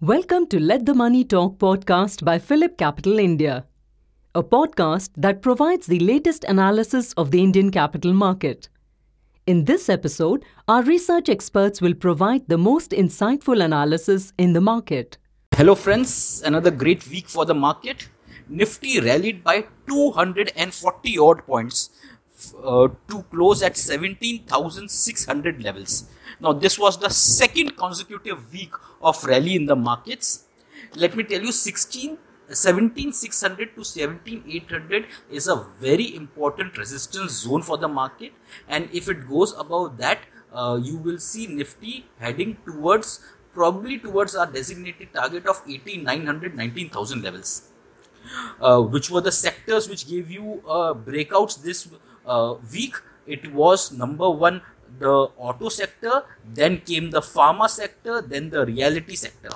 Welcome to Let the Money Talk podcast by PhillipCapital India, a podcast that provides the latest analysis of the Indian capital market. In this episode, our research experts will provide the most insightful analysis in the market. Hello friends, another great week for the market. Nifty rallied by 240 odd points to close at 17,600 levels. Now, this was the second consecutive week of rally in the markets. Let me tell you, 17,600 to 17,800 is a very important resistance zone for the market, and if it goes above that, you will see Nifty heading towards our designated target of 18,900, 19,000 levels. Which were the sectors which gave you breakouts this week? It was number one, the auto sector, then came the pharma sector, then the realty sector.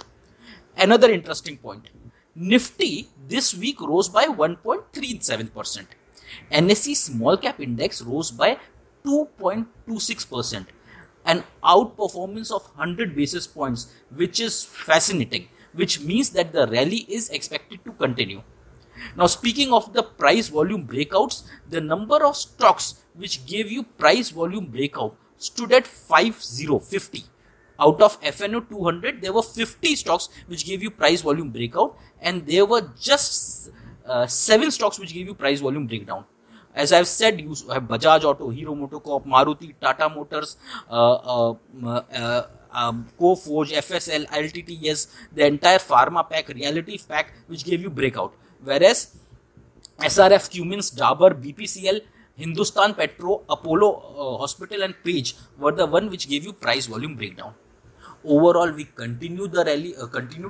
Another interesting point, Nifty this week rose by 1.37%. NSE small cap index rose by 2.26%, an outperformance of 100 basis points, which is fascinating, which means that the rally is expected to continue. Now, speaking of the price volume breakouts, the number of stocks which gave you price volume breakout stood at 50. Out of FNO 200, there were 50 stocks which gave you price volume breakout, and there were just 7 stocks which gave you price volume breakdown. As I have said, you have Bajaj Auto, Hero MotoCorp, Maruti, Tata Motors, CoForge, FSL, LTTS, the entire pharma pack, reality pack, which gave you breakout. Whereas SRF, Cummins, Dabur, BPCL, Hindustan Petro, Apollo Hospital and Page were the one which gave you price volume breakdown. Overall, we continue to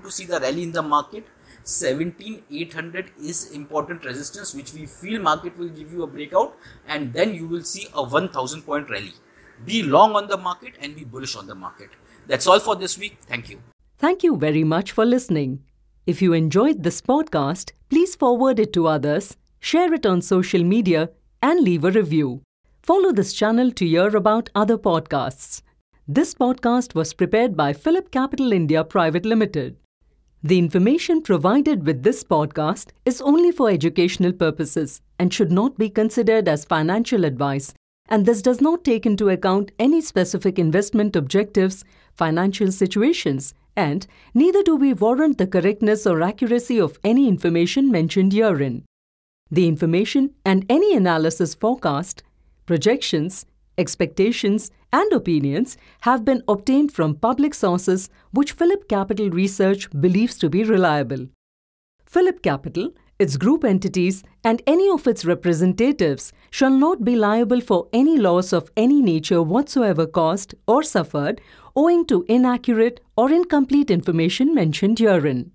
see the rally in the market. 17,800 is important resistance which we feel market will give you a breakout, and then you will see a 1,000 point rally. Be long on the market and be bullish on the market. That's all for this week. Thank you. Thank you very much for listening. If you enjoyed this podcast, please forward it to others, share it on social media, and leave a review. Follow this channel to hear about other podcasts. This podcast was prepared by PhillipCapital India Private Limited. The information provided with this podcast is only for educational purposes and should not be considered as financial advice, and this does not take into account any specific investment objectives, financial situations, and neither do we warrant the correctness or accuracy of any information mentioned herein. The information and any analysis forecast, projections, expectations, and opinions have been obtained from public sources which PhillipCapital Research believes to be reliable. PhillipCapital, its group entities, and any of its representatives shall not be liable for any loss of any nature whatsoever caused or suffered owing to inaccurate or incomplete information mentioned herein.